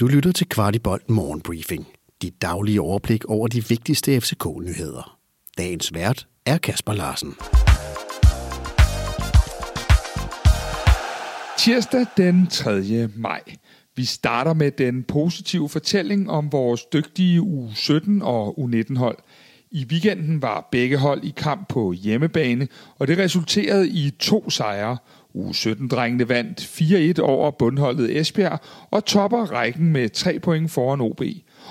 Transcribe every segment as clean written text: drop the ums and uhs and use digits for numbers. Du lytter til Kvartibolt Morgenbriefing. Dit daglige overblik over de vigtigste FCK-nyheder. Dagens vært er Kasper Larsen. Tirsdag den 3. maj. Vi starter med den positive fortælling om vores dygtige U17 og U19-hold. I weekenden var begge hold i kamp på hjemmebane, og det resulterede i 2 sejre. U17-drengene vandt 4-1 over bundholdet Esbjerg og topper rækken med 3 point foran OB.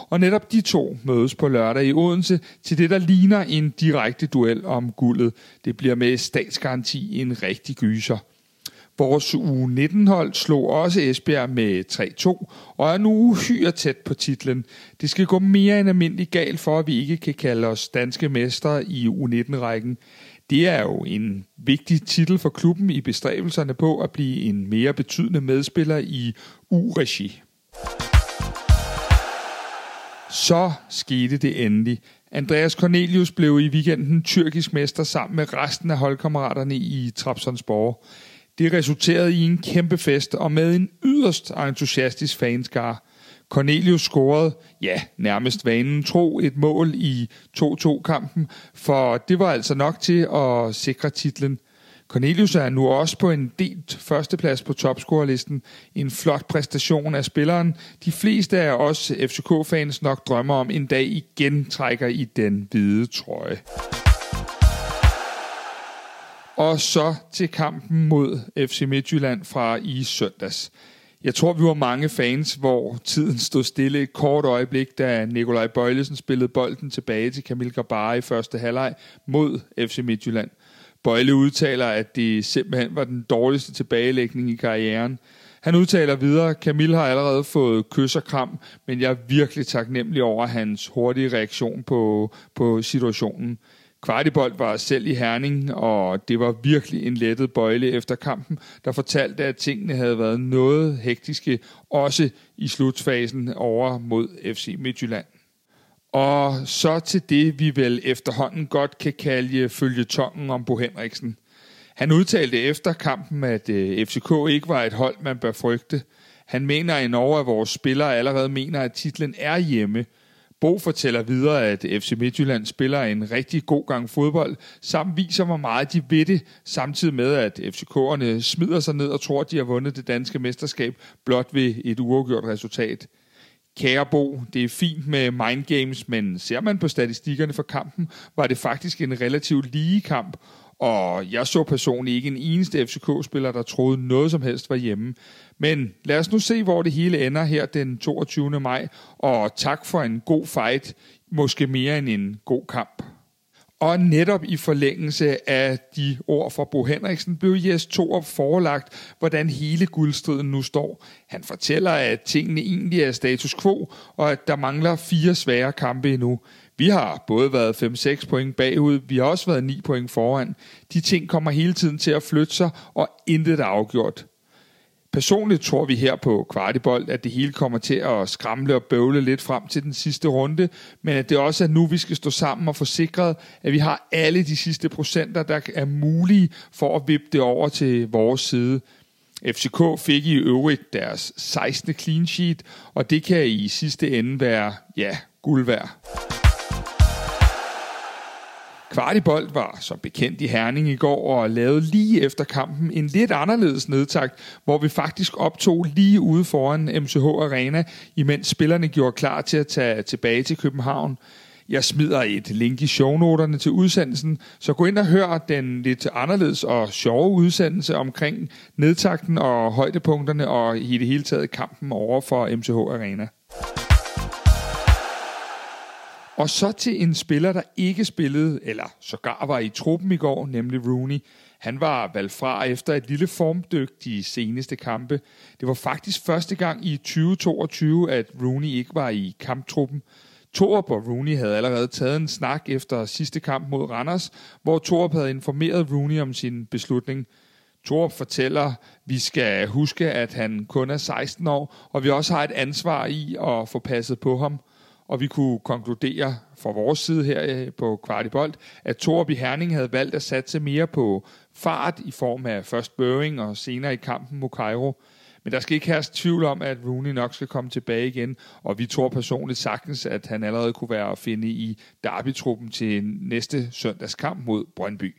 Og netop de to mødes på lørdag i Odense til det, der ligner en direkte duel om guldet. Det bliver med statsgaranti en rigtig gyser. Vores U19-hold slog også Esbjerg med 3-2 og er nu uhyre tæt på titlen. Det skal gå mere end almindeligt galt for, at vi ikke kan kalde os danske mestre i U19-rækken. Det er jo en vigtig titel for klubben i bestræbelserne på at blive en mere betydende medspiller i U-regi. Så skete det endelig. Andreas Cornelius blev i weekenden tyrkisk mester sammen med resten af holdkammeraterne i Trabzonspor. Det resulterede i en kæmpe fest og med en yderst entusiastisk fanskare. Cornelius scorede, nærmest vanen tro, et mål i 2-2-kampen, for det var altså nok til at sikre titlen. Cornelius er nu også på en delt førsteplads på topscorerlisten. En flot præstation af spilleren. De fleste af os FCK-fans nok drømmer om en dag igen trækker i den hvide trøje. Og så til kampen mod FC Midtjylland fra i søndags. Jeg tror, vi var mange fans, hvor tiden stod stille et kort øjeblik, da Nicolai Boilesen spillede bolden tilbage til Camille Gabarre i første halvleg mod FC Midtjylland. Boile udtaler, at det simpelthen var den dårligste tilbagelægning i karrieren. Han udtaler videre, Camille har allerede fået kys og kram, men jeg er virkelig taknemmelig over hans hurtige reaktion på situationen. Kvartibolt var selv i Herning, og det var virkelig en lettet Boile efter kampen, der fortalte, at tingene havde været noget hektiske, også i slutfasen over mod FC Midtjylland. Og så til det, vi vel efterhånden godt kan kalde føljetongen om Bo Henriksen. Han udtalte efter kampen, at FCK ikke var et hold, man bør frygte. Han mener i Norge, at vores spillere allerede mener, at titlen er hjemme. Bo fortæller videre, at FC Midtjylland spiller en rigtig god gang fodbold, samt viser, hvor meget de ved det, samtidig med, at FCK'erne smider sig ned og tror, at de har vundet det danske mesterskab blot ved et uafgjort resultat. Kære Bo, det er fint med mindgames, men ser man på statistikkerne for kampen, var det faktisk en relativt lige kamp, og jeg så personligt ikke en eneste FCK-spiller, der troede noget som helst var hjemme. Men lad os nu se, hvor det hele ender her den 22. maj, og tak for en god fight, måske mere end en god kamp. Og netop i forlængelse af de ord fra Bo Henriksen blev Jes Torp forelagt, hvordan hele guldstriden nu står. Han fortæller, at tingene egentlig er status quo, og at der mangler 4 svære kampe endnu. Vi har både været 5-6 point bagud, vi har også været 9 point foran. De ting kommer hele tiden til at flytte sig, og intet er afgjort. Personligt tror vi her på Kvartibolt, at det hele kommer til at skramle og bøvle lidt frem til den sidste runde, men at det også er nu, vi skal stå sammen og få sikret, at vi har alle de sidste procenter, der er mulige for at vippe det over til vores side. FCK fik i øvrigt deres 16. clean sheet, og det kan i sidste ende være, guld værd. Kvartibolt var som bekendt i Herning i går og lavede lige efter kampen en lidt anderledes nedtakt, hvor vi faktisk optog lige ude foran MCH Arena, imens spillerne gjorde klar til at tage tilbage til København. Jeg smider et link i shownoterne til udsendelsen, så gå ind og hør den lidt anderledes og sjove udsendelse omkring nedtakten og højdepunkterne og i det hele taget kampen over for MCH Arena. Og så til en spiller, der ikke spillede, eller sågar var i truppen i går, nemlig Rooney. Han var valgt fra efter et lille formdyk de seneste kampe. Det var faktisk første gang i 2022, at Rooney ikke var i kamptruppen. Torp og Rooney havde allerede taget en snak efter sidste kamp mod Randers, hvor Torp havde informeret Rooney om sin beslutning. Torp fortæller, vi skal huske, at han kun er 16 år, og vi også har et ansvar i at få passet på ham. Og vi kunne konkludere fra vores side her på Kvartibolt, at Thorby Herning havde valgt at satse mere på fart i form af først Børing og senere i kampen mod Cairo. Men der skal ikke herske tvivl om, at Rooney nok skal komme tilbage igen, og vi tror personligt sagtens, at han allerede kunne være at finde i derbytruppen til næste søndags kamp mod Brøndby.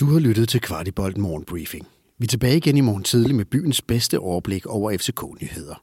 Du har lyttet til Kvartibolt Morgenbriefing. Vi er tilbage igen i morgen tidlig med byens bedste overblik over FCK-nyheder.